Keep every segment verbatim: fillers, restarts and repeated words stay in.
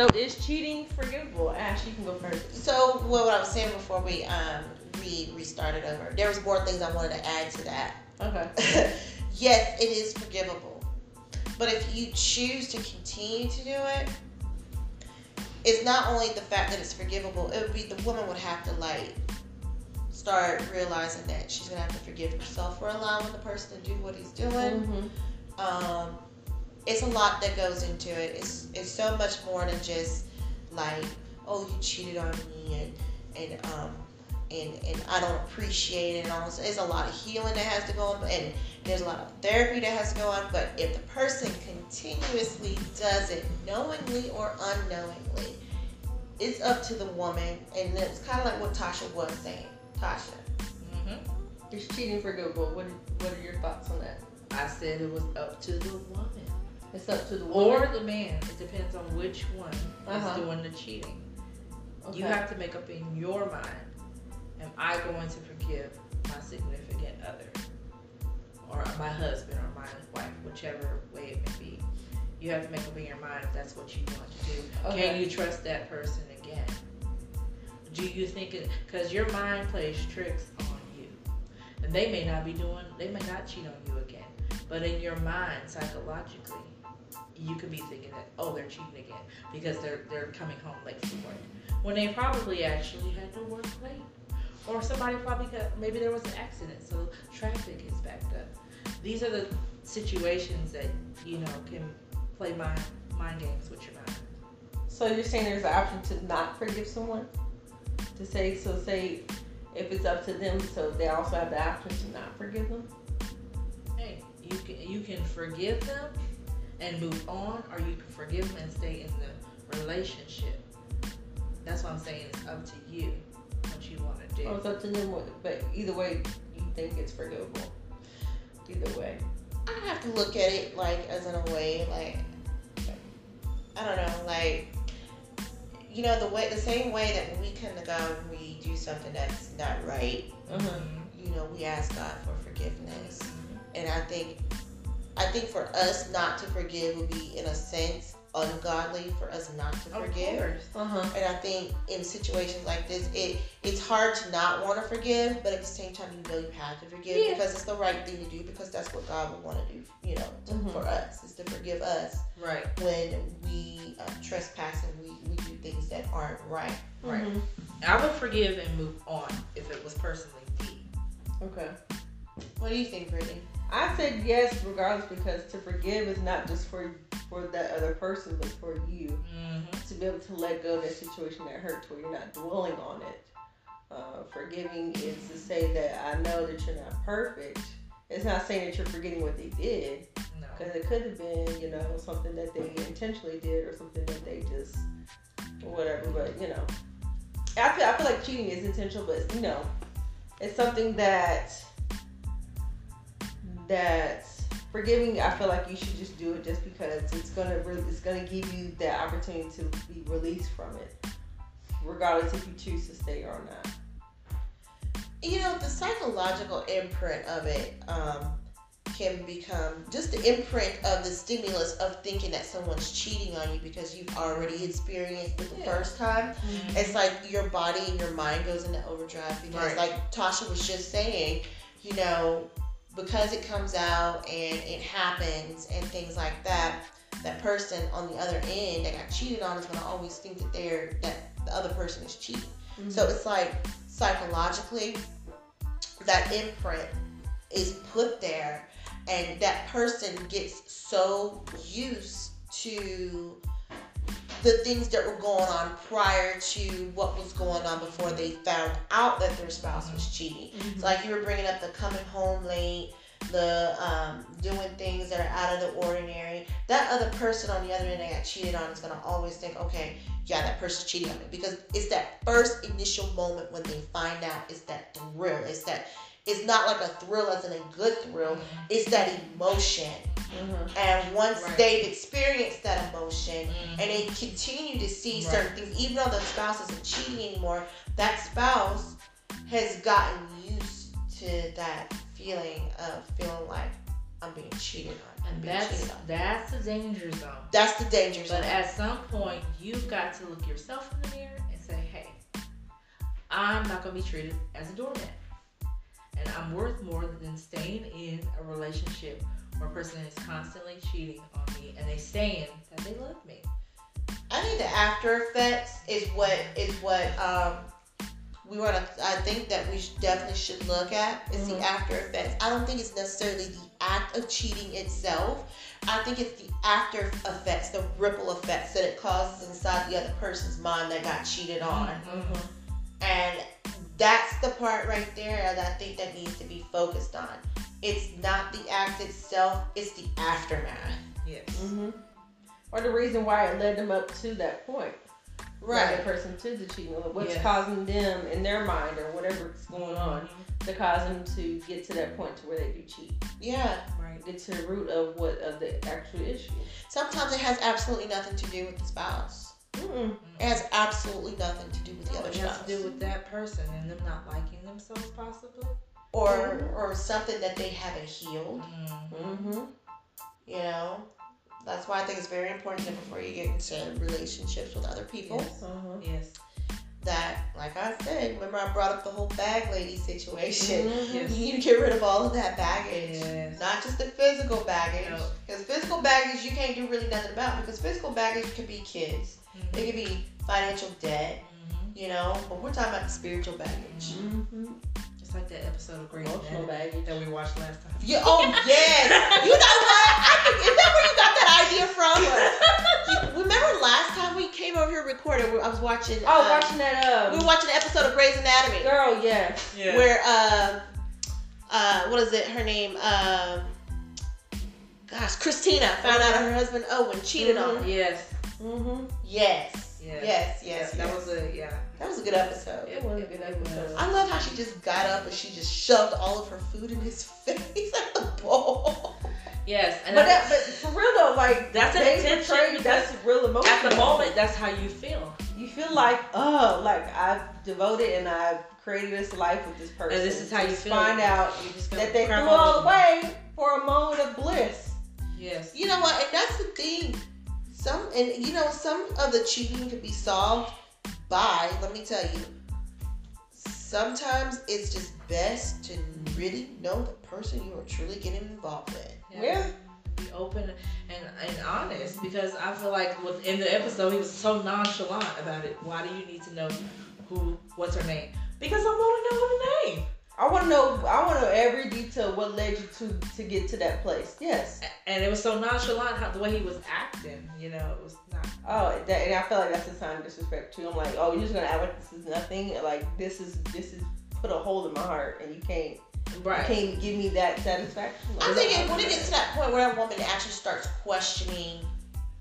So is cheating forgivable? Ash, you can go first. So well, what I was saying before we um we restarted over, there was more things I wanted to add to that. Okay. Yes, it is forgivable. But if you choose to continue to do it, it's not only the fact that it's forgivable, it would be the woman would have to like start realizing that she's gonna have to forgive herself for allowing the person to do what he's doing. Mm-hmm. Um, it's a lot that goes into it. It's it's so much more than just like, oh, you cheated on me and and um and and I don't appreciate it and all. It's a lot of healing that has to go on, and there's a lot of therapy that has to go on. But if the person continuously does it, knowingly or unknowingly, it's up to the woman. And it's kind of like what Tasha was saying. Tasha. Mm-hmm. Is cheating forgivable? What What are your thoughts on that? I said it was up to the woman. It's up to the woman or the man. It depends on which one uh-huh. is doing the cheating. Okay. You have to make up in your mind: am I going to forgive my significant other, or my husband, or my wife, whichever way it may be? You have to make up in your mind if that's what you want to do. Okay. Can you trust that person again? Do you think it, because your mind plays tricks on you, and they may not be doing, they may not cheat on you again, but in your mind, psychologically, you could be thinking that, oh, they're cheating again because they're they're coming home late from work, when they probably actually had to work late, or somebody probably got, maybe there was an accident, so traffic is backed up. These are the situations that, you know, can play mind mind games with your mind. So you're saying there's an option to not forgive someone? To say, so say if it's up to them, so they also have the option to not forgive them? Hey, you can, you can forgive them and move on, or you can forgive them and stay in the relationship. That's what I'm saying, it's up to you what you want to do. Oh, it's up to them, but either way, you think it's forgivable. Either way. I have to look at it like as in a way, like, I don't know, like, you know, the way, the same way that when we come to God, when we do something that's not right, mm-hmm. you know, we ask God for forgiveness. Mm-hmm. And I think, I think for us not to forgive would be, in a sense, ungodly for us not to forgive. Uh-huh. And I think in situations like this, it it's hard to not want to forgive, but at the same time, you know you have to forgive yeah. because it's the right thing to do, because that's what God would want to do, you know, to, mm-hmm. for us, is to forgive us. Right. When we uh, trespass and we, we do things that aren't right. Right. Mm-hmm. I would forgive and move on if it was personally me. Okay. What do you think, Brittany? I said yes, regardless, because to forgive is not just for for that other person, but for you. Mm-hmm. To be able to let go of that situation that hurts, where you're not dwelling on it. Uh, forgiving is to say that I know that you're not perfect. It's not saying that you're forgetting what they did. No. Because it could have been, you know, something that they intentionally did or something that they just, whatever, but, you know. I feel, I feel like cheating is intentional, but, you know, it's something that... that forgiving, I feel like you should just do it just because it's gonna re- it's gonna give you the opportunity to be released from it, regardless if you choose to stay or not. You know, the psychological imprint of it um, can become just the imprint of the stimulus of thinking that someone's cheating on you because you've already experienced it the yeah. first time. Mm-hmm. It's like your body and your mind goes into overdrive because, right. like Tasha was just saying, you know. Because it comes out and it happens and things like that, that person on the other end that got cheated on is going to always think that they're that the other person is cheating. Mm-hmm. So it's like psychologically, that imprint is put there, and that person gets so used to the things that were going on prior to what was going on before they found out that their spouse was cheating. Mm-hmm. So like you were bringing up the coming home late, the um, doing things that are out of the ordinary. That other person on the other end that got cheated on is going to always think, okay, yeah, that person's cheating on me. Because it's that first initial moment when they find out, it's that thrill. It's that, it's not like a thrill as in a good thrill. It's that emotion. Mm-hmm. And once right. they've experienced that emotion, mm-hmm. and they continue to see right. certain things, even though the spouse isn't cheating anymore, that spouse has gotten used to that feeling of feeling like I'm being cheated on. I'm and being that's cheated on. That's the danger zone. That's the danger zone. But at some point, you've got to look yourself in the mirror and say, hey, I'm not going to be treated as a doormat. And I'm worth more than staying in a relationship where a person is constantly cheating on me and they saying that they love me. I think the after effects is what is what um, we want to. I think that we should, definitely should look at is mm-hmm. the after effects. I don't think it's necessarily the act of cheating itself. I think it's the after effects, the ripple effects that it causes inside the other person's mind that got cheated on, mm-hmm. and that's the part right there that I think that needs to be focused on. It's not the act itself; it's the aftermath. Yes. Mm-hmm. Or the reason why it led them up to that point. Right. Like the person to the cheating. What's yeah. causing them in their mind or whatever's going on mm-hmm. to cause them to get to that point to where they do cheat. Yeah. Right. Get to the root of what of the actual issue. Sometimes it has absolutely nothing to do with the spouse. Mm-mm. It has absolutely nothing to do with the no, other spouse. It has spouse. to do with that person and them not liking themselves possibly. Or mm-hmm. or something that they haven't healed. Mm-hmm. Mm-hmm. You know? That's why I think it's very important that before you get into relationships with other people, yes, uh-huh. yes. that, like I said, remember I brought up the whole bag lady situation. Mm-hmm. Yes. You need to get rid of all of that baggage, yes. not just the physical baggage. Because no. physical baggage you can't do really nothing about. Because physical baggage could be kids, mm-hmm. it could be financial debt, mm-hmm. you know. But we're talking about the spiritual baggage. Mm-hmm. It's like that episode of Grey's Anatomy baggage that we watched last time. Yeah, oh yes. You know what? I think, is that where you got that idea from? Or, you, remember last time we came over here and recorded? I was watching. Oh, um, watching that. Um, we were watching an episode of Grey's Anatomy. Girl, yeah. yeah. Where um, uh, what is it? Her name? Um, gosh, Christina found out her husband Owen cheated mm-hmm. on her. Yes. Mm-hmm. Yes. Yes. Yes, yes, yes. That was a yeah. That was a good episode. It was a good episode. I love how she just got up and she just shoved all of her food in his face at the bowl. Yes, and but, that, but for real though, like that's an intention. That's real emotion. At the moment, that's how you feel. You feel like oh, like I've devoted and I've created this life with this person. And this is how you feel. Find out that they threw all away for a moment of bliss. Yes. You know what? And that's the thing. Some and you know some of the cheating can be solved by, let me tell you, sometimes it's just best to really know the person you are truly getting involved with. Yeah, yeah. Be open and, and honest, because I feel like in the episode he was so nonchalant about it. Why do you need to know who? What's her name? Because I want to know her name. I want to know. I want to know every detail. What led you to to get to that place? Yes. And it was so nonchalant how the way he was acting. You know, it was not. Oh, that, and I feel like that's a sign of disrespect too. I'm like, oh, you're just gonna act like this is nothing. Like this is this is put a hole in my heart, and you can't. Right. You can't give me that satisfaction. I think it, when it gets to that point where a woman actually starts questioning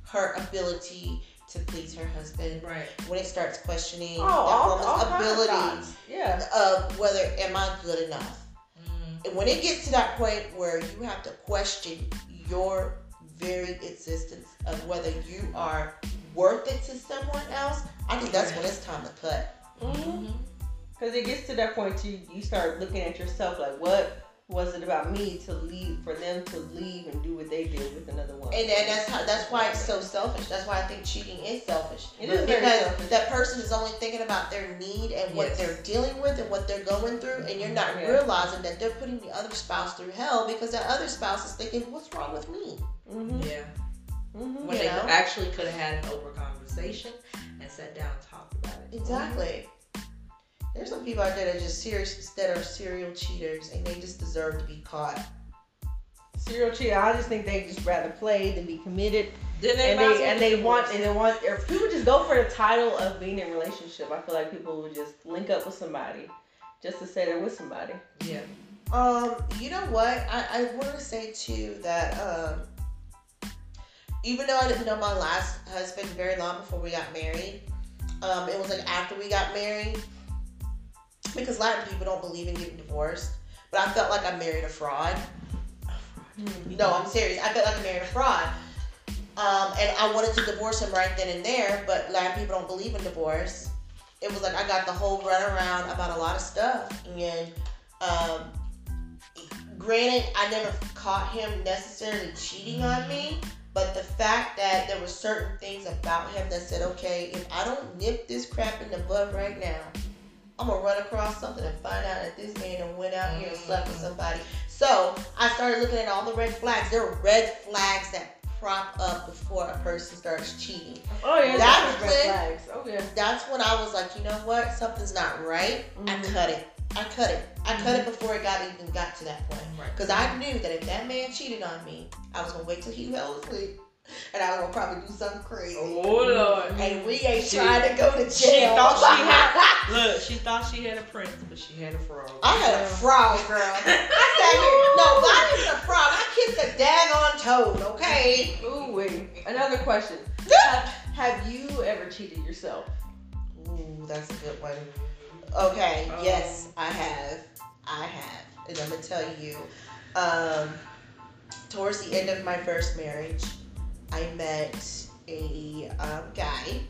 her ability to please her husband, right? When it starts questioning oh, that all, woman's all ability of, yeah. of whether am I good enough, mm. and when it gets to that point where you have to question your very existence of whether you are worth it to someone else, I think that's when it's time to cut. Because mm-hmm. it gets to that point you you start looking at yourself like, what was it about me to leave, for them to leave and do what they did with another woman? And, and that's how. That's why it's so selfish. That's why I think cheating is selfish. It is, because very selfish. That person is only thinking about their need and what yes. they're dealing with and what they're going through, and you're not yeah. realizing that they're putting the other spouse through hell because that other spouse is thinking, what's wrong with me? Mm-hmm. Yeah. Mm-hmm. When you they know? Actually could have had an open conversation and sat down and talked about it. Exactly. Mm-hmm. There's some people out there that just serious that are serial cheaters and they just deserve to be caught. Serial cheater, I just think they just rather play than be committed. Then they and they, and they want and they want if people just go for the title of being in a relationship. I feel like people would just link up with somebody just to say they're with somebody. Yeah. Um, you know what? I, I wanna say too that um even though I didn't know my last husband very long before we got married, um, it was like after we got married. Because Latin people don't believe in getting divorced, but I felt like I married a fraud. A fraud. No, I'm serious. I felt like I married a fraud, um, and I wanted to divorce him right then and there. But Latin people don't believe in divorce. It was like I got the whole runaround about a lot of stuff, and um, Granted, I never caught him necessarily cheating on me, but the fact that there were certain things about him that said, okay, if I don't nip this crap in the bud right now, I'm going to run across something and find out that this man went out here and slept with somebody. So I started looking at all the red flags. There are red flags that prop up before a person starts cheating. Oh, yeah. That's when, red flags. Oh, yeah. That's when I was like, you know what? Something's not right. Mm-hmm. I cut it. I cut it. I mm-hmm. cut it before it got even got to that point. Because right. I knew that if that man cheated on me, I was going to wait till he fell asleep. And I was going to probably do something crazy. Oh, Lord. And we ain't she, trying to go to jail. She thought she had, look, she thought she had a prince, but she had a frog. I had yeah. a frog, girl. I sat here. No, I didn't a frog. I kissed a daggone toad, okay? Ooh, wait. Another question. have, have you ever cheated yourself? Ooh, that's a good one. Okay, um, yes, I have. I have. And I'm going to tell you, um, towards the end of my first marriage, I met a um, guy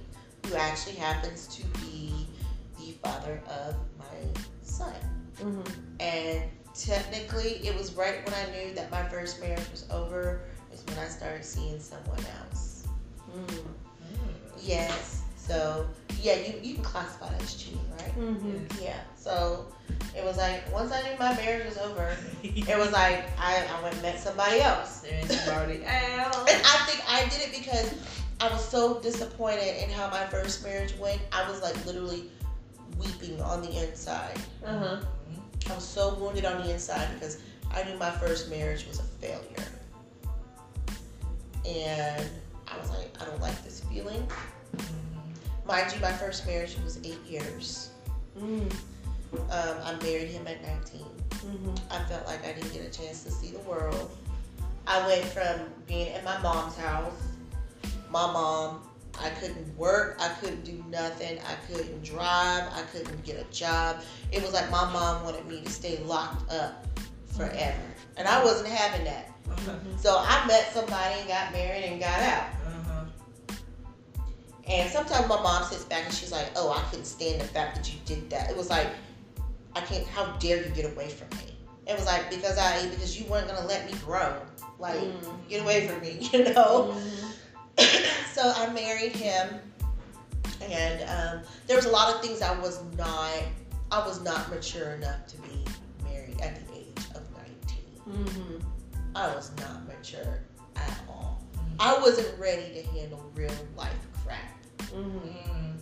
who actually happens to be the father of my son. Mm-hmm. And technically, it was right when I knew that my first marriage was over is when I started seeing someone else. Mm-hmm. Yes. So, yeah, you, you can classify that as cheating, right? Mm-hmm. Yeah. So, it was like, once I knew my marriage was over, it was like, I, I went and met somebody else. And somebody else. And I think I did it because I was so disappointed in how my first marriage went. I was like literally weeping on the inside. Uh-huh. I was so wounded on the inside because I knew my first marriage was a failure. And I was like, I don't like this feeling. Mind you, my first marriage was eight years. Mm. Um, I married him at nineteen. Mm-hmm. I felt like I didn't get a chance to see the world. I went from being at my mom's house, my mom, I couldn't work, I couldn't do nothing, I couldn't drive, I couldn't get a job. It was like my mom wanted me to stay locked up forever. Mm-hmm. And I wasn't having that. Mm-hmm. So I met somebody and got married and got out. And sometimes my mom sits back and she's like, oh, I couldn't stand the fact that you did that. It was like, I can't, how dare you get away from me? It was like, because I, because you weren't going to let me grow. Like, mm. get away from me, you know? Mm. So I married him. And um, there was a lot of things I was not, I was not mature enough to be married at the age of nineteen. Mm-hmm. I was not mature at all. Mm-hmm. I wasn't ready to handle real life crap. Mm-hmm.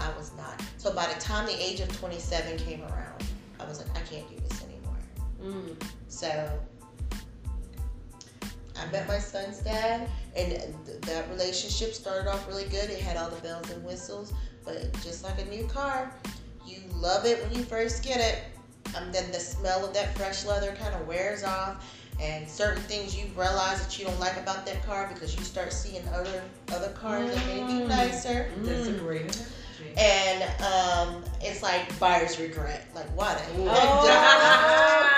I was not. So by the time the age of twenty-seven came around, I was like, I can't do this anymore. Mm. So I met my son's dad, and th- that relationship started off really good. It had all the bells and whistles, but just like a new car, you love it when you first get it, and then the smell of that fresh leather kind of wears off. And certain things you realize that you don't like about that car because you start seeing other other cars mm. that may be nicer. Mm. That's a great. And um, it's like buyer's regret. Like, why the heck? Oh,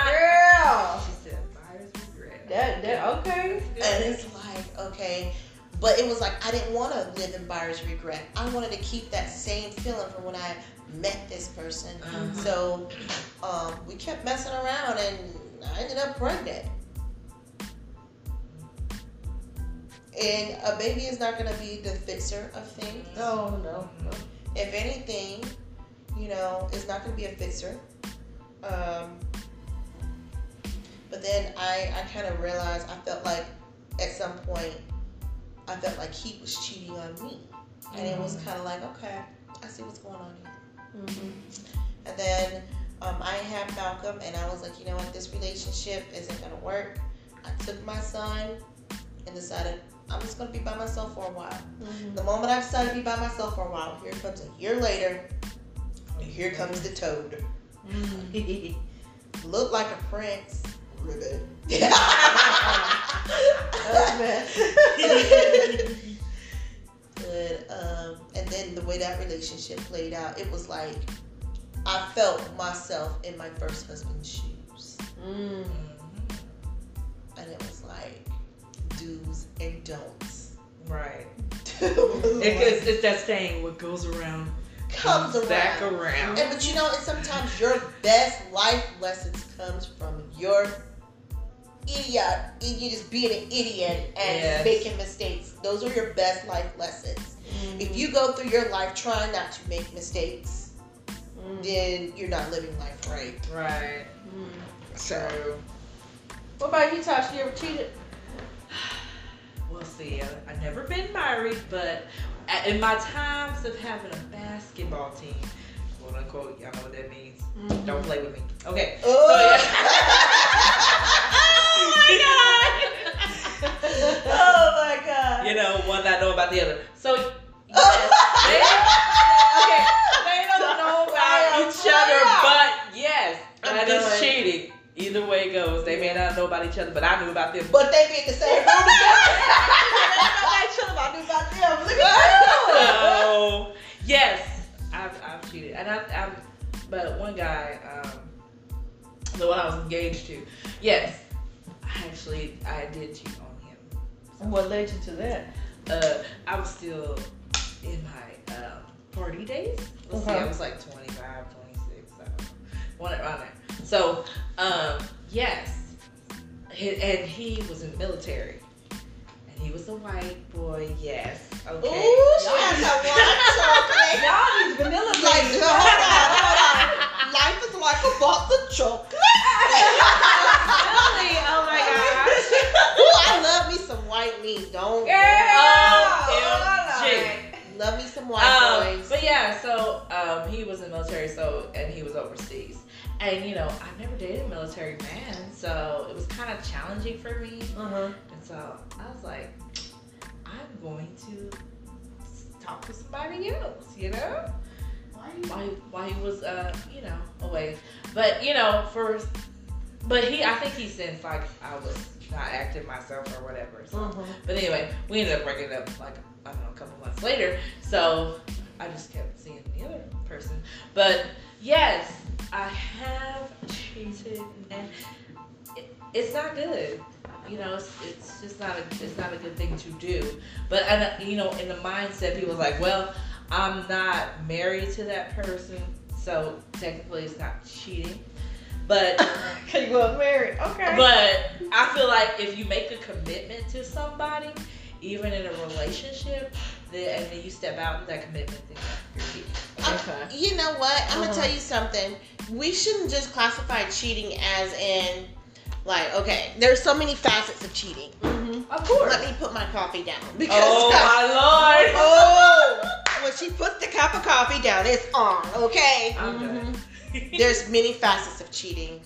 girl! She said buyer's regret. That, that, okay. And it's like, okay. But it was like, I didn't want to live in buyer's regret. I wanted to keep that same feeling from when I met this person. Uh-huh. So um, we kept messing around and I ended up pregnant. And a baby is not going to be the fixer of things. No, no, no. If anything, you know, it's not going to be a fixer. Um, but then I, I kind of realized I felt like at some point, I felt like he was cheating on me. Mm-hmm. And it was kind of like, okay, I see what's going on here. Mm-hmm. And then um, I had Malcolm and I was like, you know what, this relationship isn't going to work. I took my son and decided, I'm just going to be by myself for a while. Mm-hmm. The moment I decided to be by myself for a while, here comes a year later, and here comes the toad. Mm-hmm. Looked like a prince. Ribbon. Good. Um, and then the way that relationship played out, it was like, I felt myself in my first husband's shoes. Mm. And it was like, do's and don'ts. Right. It's, it's that saying, what goes around comes, comes around. back around. And, but you know, and sometimes your best life lessons comes from you're idiot, you just being an idiot and yes. making mistakes. Those are your best life lessons. Mm-hmm. If you go through your life trying not to make mistakes, mm-hmm. then you're not living life right. Right. Mm-hmm. So, what about you, Tasha? You ever cheated? We'll see. I've never been married, but in my times of having a basketball team, quote unquote, y'all know what that means. Mm-hmm. Don't play with me. Okay. So, yeah. Oh my god. Oh my god. You know, one's not know about the other. So yes, they, okay, they don't know about each other, but yes, that is cheating. Either way it goes, they may not know about each other, but I knew about them. But they be in the same room together. I didn't know about each other, but I knew about them. Look at you. So, yes, I've, I've cheated. And I, I've, but one guy, um, the one I was engaged to, yes, I actually, I did cheat on him. So, what led you to that? Uh, I was still in my uh, party days. Let's uh-huh. see, I was like twenty-five, twenty-six, so one around there. So, um, yes, and he was in the military, and he was a white boy, yes, okay. Ooh, she has a white chocolate. Y'all need vanilla cake. Like, no, hold on, hold on. Life is like a box of chocolate. Really? Oh my gosh. Ooh, I love me some white meat, don't Girl, oh, love me some white um, boys. But yeah, so, um, he was in the military, so, and he was overseas. And, you know, I've never dated a military man, so it was kind of challenging for me. Uh-huh. And so I was like, I'm going to talk to somebody else, you know? Why? Why, why he was, uh, you know, away. But, you know, for, but he, I think he sensed like I was not acting myself or whatever. So. Uh-huh. But anyway, we ended up breaking up like, I don't know, a couple months later. So I just kept seeing the other person. But yes. I have cheated, and it, it's not good. You know, it's, it's just not a it's not a good thing to do. But and, you know, in the mindset, people are like, well, I'm not married to that person, so technically it's not cheating. But because you were married, okay. But I feel like if you make a commitment to somebody, even in a relationship, then, and then you step out with that commitment, then you're cheating. Okay. Uh, you know what? I'm uh-huh. gonna tell you something. We shouldn't just classify cheating as in, like, okay, there's so many facets of cheating. Mm-hmm. Of course. Let me put my coffee down. Because oh, my Lord. Oh, when she puts the cup of coffee down, it's on, okay? I'm mm-hmm. done. There's many facets of cheating,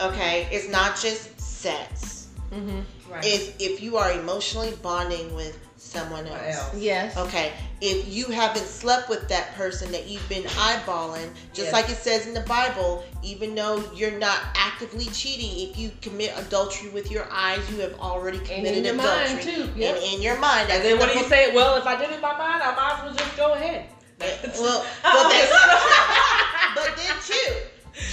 okay? It's not just sex. Mm-hmm. Right. It's if you are emotionally bonding with someone else. else. Yes. Okay. If you haven't slept with that person that you've been eyeballing, just yes. like it says in the Bible, even though you're not actively cheating, if you commit adultery with your eyes, you have already committed and in adultery. Your mind too. Yep. And in your mind. And then what do you say? Well, if I did it in my mind, I might as well just go ahead. Well, but, that's, but then too,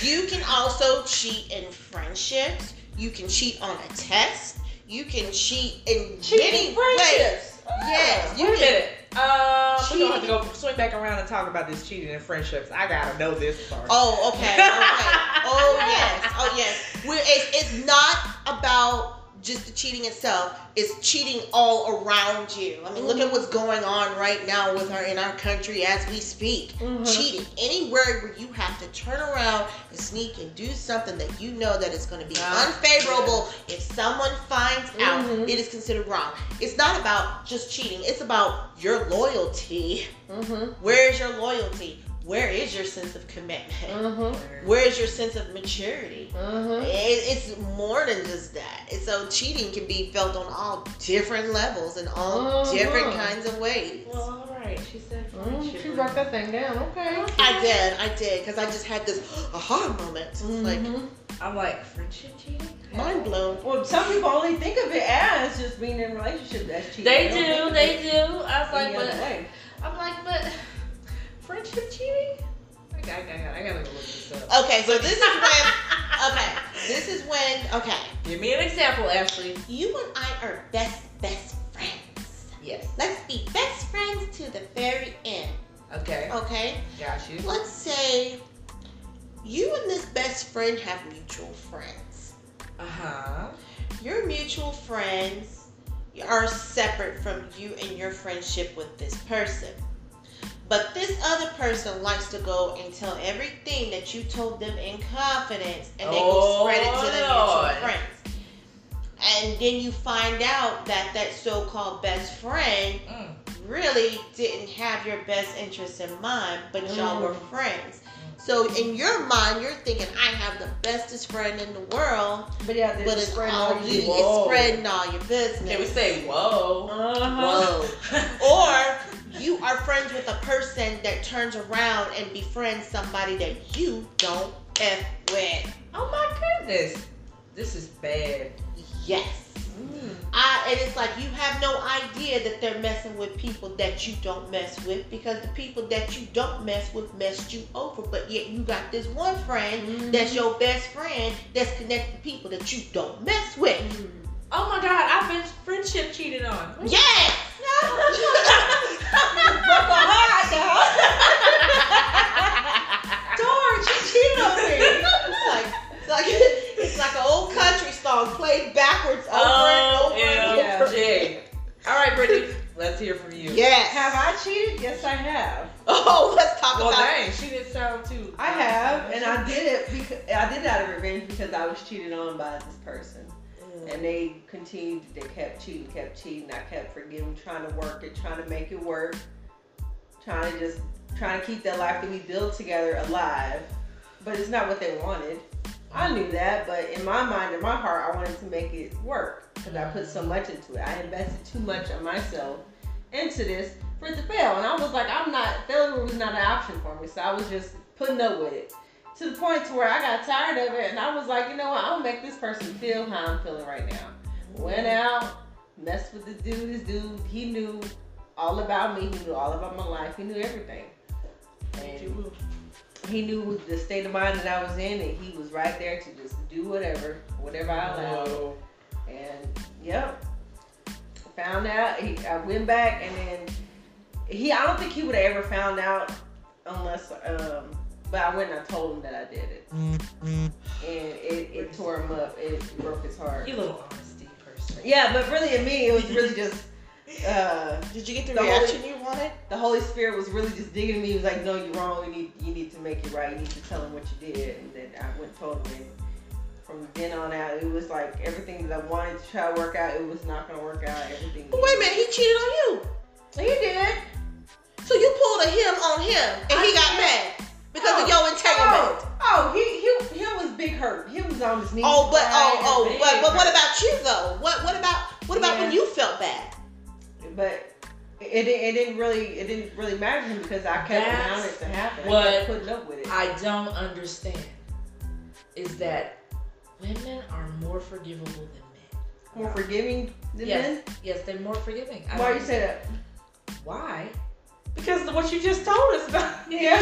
you can also cheat in friendships. You can cheat on a test. You can cheat in cheat many in friendships. Ways. Yes, you Wait a minute. Uh, we're going to have to go swing back around and talk about this cheating and friendships. I got to know this part. Oh, okay. okay. Oh, yes. Oh, yes. We're, it's, it's not about just the cheating itself. It's cheating all around you. I mean, mm-hmm. look at what's going on right now with our in our country as we speak. Mm-hmm. Cheating. Anywhere where you have to turn around and sneak and do something that you know that it's going to be uh, unfavorable. Yeah. If someone finds out, mm-hmm. it is considered wrong. It's not about just cheating. It's about your loyalty. Mm-hmm. Where is your loyalty? Where is your sense of commitment? Mm-hmm. Where is your sense of maturity? Mm-hmm. It, it's more than just that. And so cheating can be felt on all different levels and all mm-hmm. different kinds of ways. Well, all right. She said friendship. Mm, she broke that thing down. Okay. okay. I did. I did. Because I just had this aha moment. It's mm-hmm. like... I'm like, friendship cheating? Mind blown. Well, some people only think of it as just being in a relationship that's cheating. They, they do. They do. I was like, but... Way. I'm like, but... Friendship cheating? I gotta, I gotta, I gotta go look this up. Okay, so this is when, okay, this is when, okay. Give me an example, Ashley. You and I are best, best friends. Yes. Let's be best friends to the very end. Okay. Okay? Got you. Let's say you and this best friend have mutual friends. Uh-huh. Your mutual friends are separate from you and your friendship with this person. But this other person likes to go and tell everything that you told them in confidence, and they oh, go spread it to their mutual friends. And then you find out that that so-called best friend mm. really didn't have your best interests in mind, but mm. y'all were friends. So in your mind, you're thinking, I have the bestest friend in the world, but, yeah, but it's all you. It's spreading all your business. Can we say, whoa? Uh-huh. Whoa. Or you are friends with a person that turns around and befriends somebody that you don't F with. Oh my goodness. This is bad. Yes. Mm. I, and it's like you have no idea that they're messing with people that you don't mess with, because the people that you don't mess with messed you over. But yet you got this one friend mm. that's your best friend that's connected to people that you don't mess with. Mm. Oh my God, I've been friendship cheated on. Yes! No. You broke my heart, though. George, you cheated on me. It's like, it's like... It's like an old country song played backwards over oh, and over and over. Yeah. All right, Brittany, let's hear from you. Yes. Have I cheated? Yes, I have. Oh, let's talk well, about dang. It. She didn't sound too. I have, and I did it because I did it out of revenge because I was cheated on by this person, mm. and they continued. They kept cheating, kept cheating. I kept forgiving, trying to work it, trying to make it work, trying to just trying to keep that life that we built together alive. But it's not what they wanted. I knew that, but in my mind, in my heart, I wanted to make it work because I put so much into it. I invested too much of myself into this for it to fail. And I was like, I'm not, failure was not an option for me. So I was just putting up with it to the point to where I got tired of it. And I was like, you know what? I'm going to make this person feel how I'm feeling right now. Went out, messed with this dude, this dude. He knew all about me. He knew all about my life. He knew everything. And he knew the state of mind that I was in, and he was right there to just do whatever, whatever I allowed. Whoa. And yep, found out. He, I went back, and then he. I don't think he would have ever found out unless. Um, but I went and I told him that I did it, and it, it tore him up. It broke his heart. You little honesty person. Yeah, but really, in me, it was really just. Uh, Did you get the, the reaction Holy, you wanted? The Holy Spirit was really just digging me. He was like, no, you're wrong. You need, you need to make it right. You need to tell him what you did. And then I went told him. From then on out, it was like everything that I wanted to try to work out, it was not going to work out. Everything. But wait a minute, he cheated on you. He did. So you pulled a him on him, and I he did. Got mad because oh, of your entanglement. Oh, oh he, he he was big hurt. He was on his knees. Oh, but oh oh, but, but what about you though? What what about what about yeah. when you felt bad? But it, it didn't really it didn't really matter to him because I kept allowing it to happen. What I kept putting up with it. I don't understand is that women are more forgivable than men. More forgiving than yes. men? Yes, they're more forgiving. I Why you say that? Why? Because of what you just told us about. Yeah.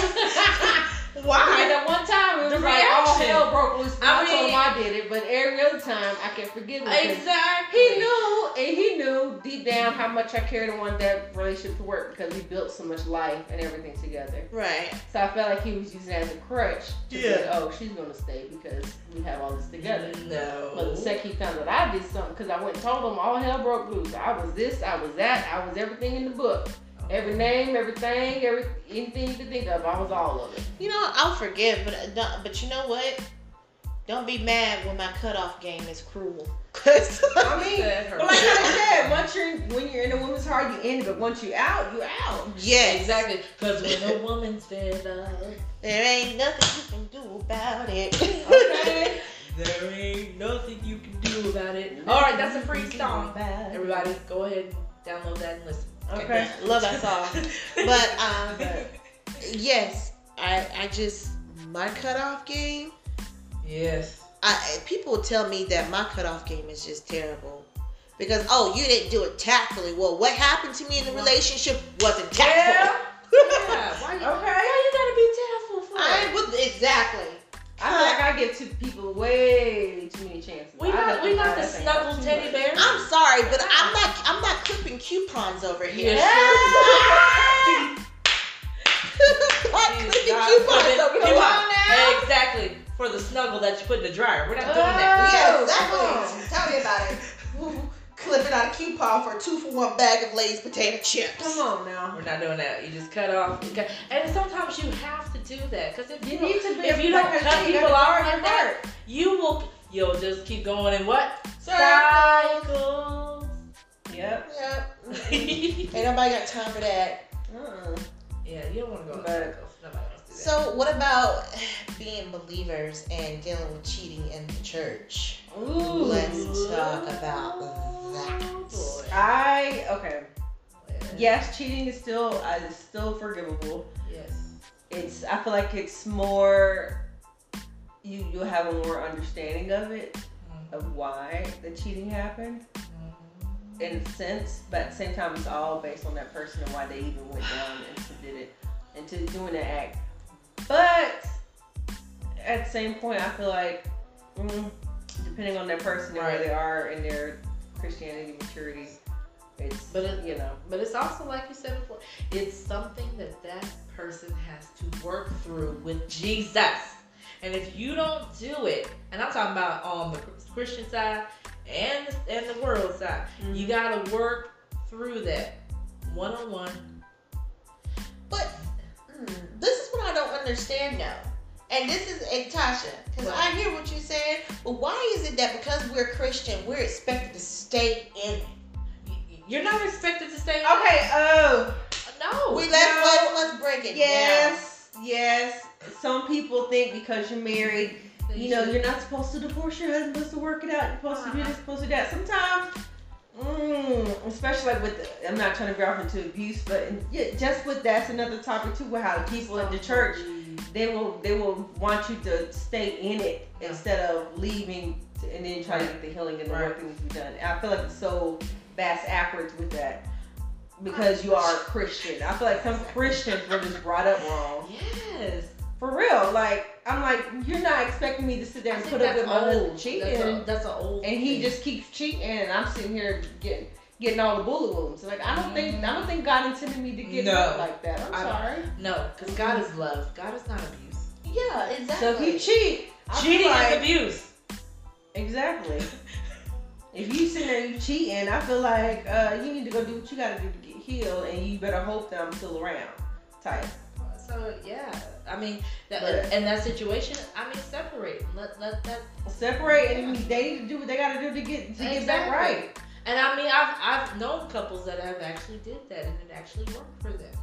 Why? I mean, that one time it was like all hell broke loose. I, I mean, told him I did it, but every other time I can forgive him. Exactly. He knew, and he knew deep down how much I cared and wanted that relationship to work because we built so much life and everything together. Right. So I felt like he was using it as a crutch to yeah. say, "Oh, she's gonna stay because we have all this together." No. But the second he found out I did something, because I went and told him all hell broke loose. I was this, I was that, I was everything in the book. Every name, everything, every anything you could think of, I was all of it. You know, I'll forgive, but but you know what? Don't be mad when my cutoff game is cruel. Cause I mean, well, like I said, once you're when you're in a woman's heart, you in it, but once you out, you out. Yeah, exactly. Because when a woman's fed up, there ain't nothing you can do about it. Okay. There ain't nothing you can do about it. All right, that's a free song. Everybody, go ahead and download that and listen. Okay. Okay, love that song. But um, but yes, I I just my cutoff game. Yes, I people tell me that my cutoff game is just terrible because oh you didn't do it tactfully. Well, what happened to me in the relationship wasn't tactful. Yeah, yeah. Why you, okay, why you gotta be tactful for? I would exactly. I feel like I give two people way too many chances. We got we got the snuggle teddy bear. I'm sorry, but I'm not I'm not clipping coupons over here. Yeah. I'm not clipping coupons over here. Exactly. for the snuggle that you put in the dryer. We're not doing that. Yes, exactly. Tell me about it. Clipping out a coupon for a two-for-one bag of Lay's potato chips. Come on now. We're not doing that. You just cut off. Cut. And sometimes you have to do that. Because if you, you don't, need to be if you don't cut people off like that, you will, you'll just keep going in what? Cycles. Yep. Yep. Ain't nobody got time for that. Mm-mm. Yeah, you don't want to go in cycles. Nobody wants to do that. So what about being believers and dealing with cheating in the church? Ooh. Let's talk about that. Boy. I okay. Yes. yes, cheating is still uh, is still forgivable. Yes, it's. I feel like it's more. You you have a more understanding of it, mm-hmm. of why the cheating happened, mm-hmm. in a sense. But at the same time, it's all based on that person and why they even went down and did it, into doing the act. But at the same point, I feel like mm, depending on that person and right. where they are in their Christianity maturity, it's but it, you know but it's also like you said before, it's something that that person has to work through with Jesus. And if you don't do it, and I'm talking about on the Christian side and and the world side, mm-hmm. you gotta work through that one on one. But mm, this is what I don't understand now. And this is and Tasha, because I hear what you're saying, but why is it that because we're Christian, we're expected to stay in it? You're not expected to stay in it. Okay, oh. No. We let's, no. Let's, let's break it yes, down. Yes, yes. Some people think because you're married, you know, you're not supposed to divorce your husband, supposed to work it out, you're supposed uh-huh. to do this, supposed to do that. Sometimes, mm, especially like with, the, I'm not trying to go off into abuse, but just with that's another topic too, with how the people in the church, They will they will want you to stay in it yeah. instead of leaving to, and then try to get the healing and the right. work things to be done. I feel like it's so bass backwards with that because you are a Christian. I feel like some Christians were just brought up wrong. Yes. For real. Like, I'm like, you're not expecting me to sit there and put up with my husband cheating. That's, a, that's an old And he thing. Just keeps cheating and I'm sitting here getting... getting all the bullet wounds. Like I don't mm. think I don't think God intended me to get no. like that. I'm I, sorry. No, because God is love. God is not abuse. Yeah, exactly. So if you cheat, cheating like, is abuse. Exactly. If you sit there and you cheating, I feel like uh, you need to go do what you gotta do to get healed, and you better hope that I'm still around. Type. So yeah, I mean, that, in that situation, I mean, separate. Let let that separate, yeah. and they do what they gotta do to get to exactly. get back right. And I mean, I've I've known couples that have actually did that, and it actually worked for them.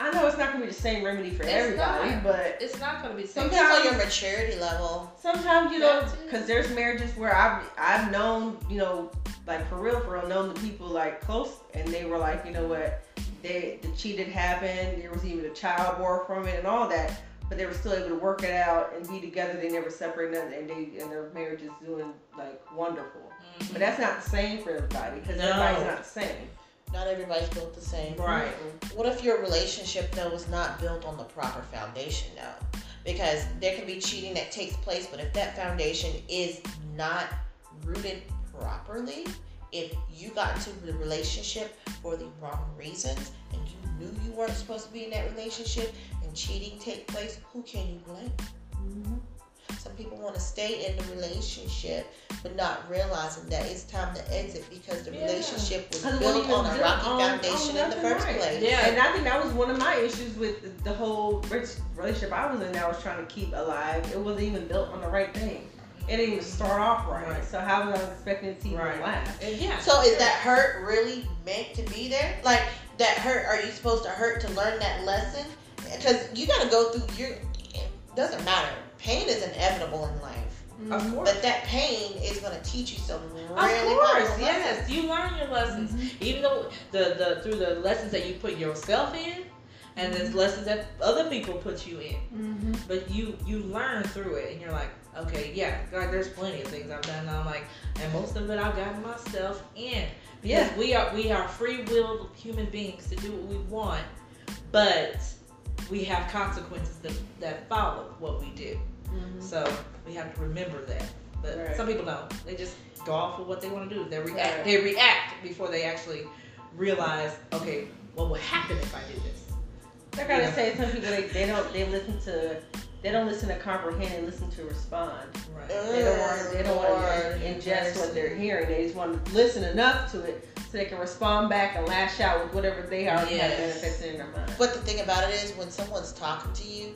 I know it's not going to be the same remedy for it's everybody, not, but it's not going to be the same. Sometimes your maturity level. Sometimes you know, because there's marriages where I've I've known, you know, like for real, for real, known the people like close, and they were like, you know what, they the cheated happened. There was even a child born from it, and all that. But they were still able to work it out and be together. They never separated, and they and their marriage is doing like wonderful. Mm-hmm. But that's not the same for everybody because no. everybody's not the same. Not everybody's built the same. Right. What if your relationship though is not built on the proper foundation though? Because there can be cheating that takes place, but if that foundation is not rooted properly, if you got into the relationship for the wrong reasons and you knew you weren't supposed to be in that relationship and cheating take place, who can you blame? Mm-hmm. Some people want to stay in the relationship but not realizing that it's time to exit because the yeah. relationship was built on a rocky on, foundation on in the first right. place. Yeah, and I think that was one of my issues with the whole relationship I was in that I was trying to keep alive. It wasn't even built on the right thing. It didn't even start off right. right. So how was I expecting to see right. my life? And yeah. So is that hurt really meant to be there? Like that hurt, are you supposed to hurt to learn that lesson? Because you got to go through your, it doesn't matter. Pain is inevitable in life. Mm-hmm. Of course. But that pain is going to teach you some really Of course, yes. You learn your lessons. Mm-hmm. Even though the, the through the lessons that you put yourself in, and there's lessons that other people put you in. Mm-hmm. But you you learn through it, and you're like, okay, yeah, like there's plenty of things I've done. And I'm like, and most of it I've gotten myself in. Because yeah. we are we are free-willed human beings to do what we want, but we have consequences that, that follow what we do. Mm-hmm. So we have to remember that. But right. some people don't. They just go off with what they want to do. They react. Right. They react before they actually realize, okay, what will happen if I do this? I gotta yeah. say, some people they, they don't they listen to They don't listen to comprehend, they listen to respond. Right. They don't want to, they don't want to ingest what they're hearing. They just want to listen enough to it so they can respond back and lash out with whatever they already yes. have manifested in their mind. But the thing about it is, when someone's talking to you,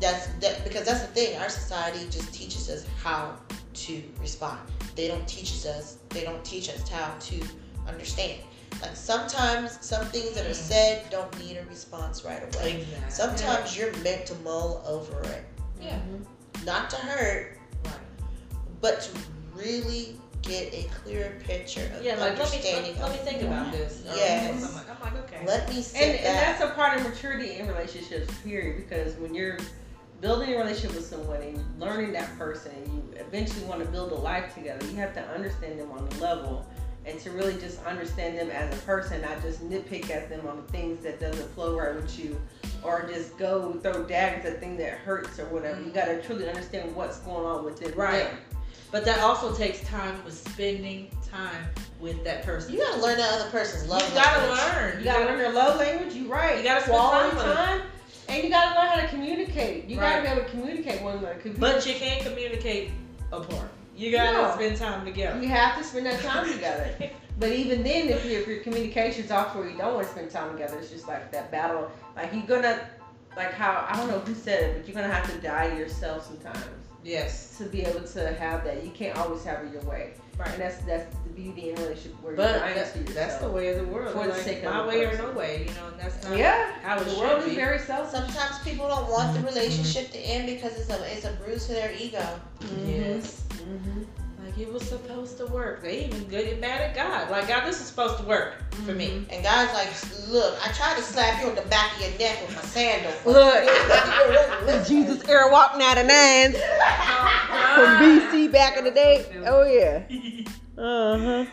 that's that because that's the thing. Our society just teaches us how to respond. They don't teach us. They don't teach us how to understand. Like sometimes some things that are said don't need a response right away. Exactly. Sometimes yeah. you're meant to mull over it. Yeah. Mm-hmm. Not to hurt, right. but to really get a clearer picture of yeah, like, understanding. Let me, let, let me think about this. Yes. I'm like, I'm like, okay. Let me sit and, back. And that's a part of maturity in relationships, period. Because when you're building a relationship with someone and learning that person, and you eventually want to build a life together, you have to understand them on a level. And to really just understand them as a person, not just nitpick at them on the things that doesn't flow right with you, or just go throw daggers at things that hurts or whatever. Mm-hmm. You gotta truly understand what's going on with it. Right. Yeah. But that also takes time with spending time with that person. You gotta learn that other person's love you language. Gotta learn. You, you gotta, gotta learn their love language. You right. You gotta spend time, time and you gotta learn how to communicate. You right. gotta be able to communicate one another. But you can't communicate apart. You gotta no. spend time together. You have to spend that time together. But even then, if, you, if your communication's off where you don't want to spend time together, it's just like that battle. Like you're gonna, like how, I don't know who said it, but you're gonna have to die to yourself sometimes. Yes. To be able to have that. You can't always have it your way. Right. And that's that's the beauty in a relationship where but you're honest with yourself. That's the way of the world. For the like sake my of way person. Or no way, you know, and that's not yeah. how it the world be. Is very selfish. Sometimes people don't want the relationship mm-hmm. to end because it's a, it's a bruise to their ego. Mm-hmm. Yes. Mm-hmm. Like it was supposed to work. They even get mad at God. Like, God, this is supposed to work mm-hmm. for me. And God's like, look, I tried to slap you on the back of your neck with my sandal. Look, Jesus Airwalk ninety-nine oh, from B C back in the day. Oh yeah. Uh huh.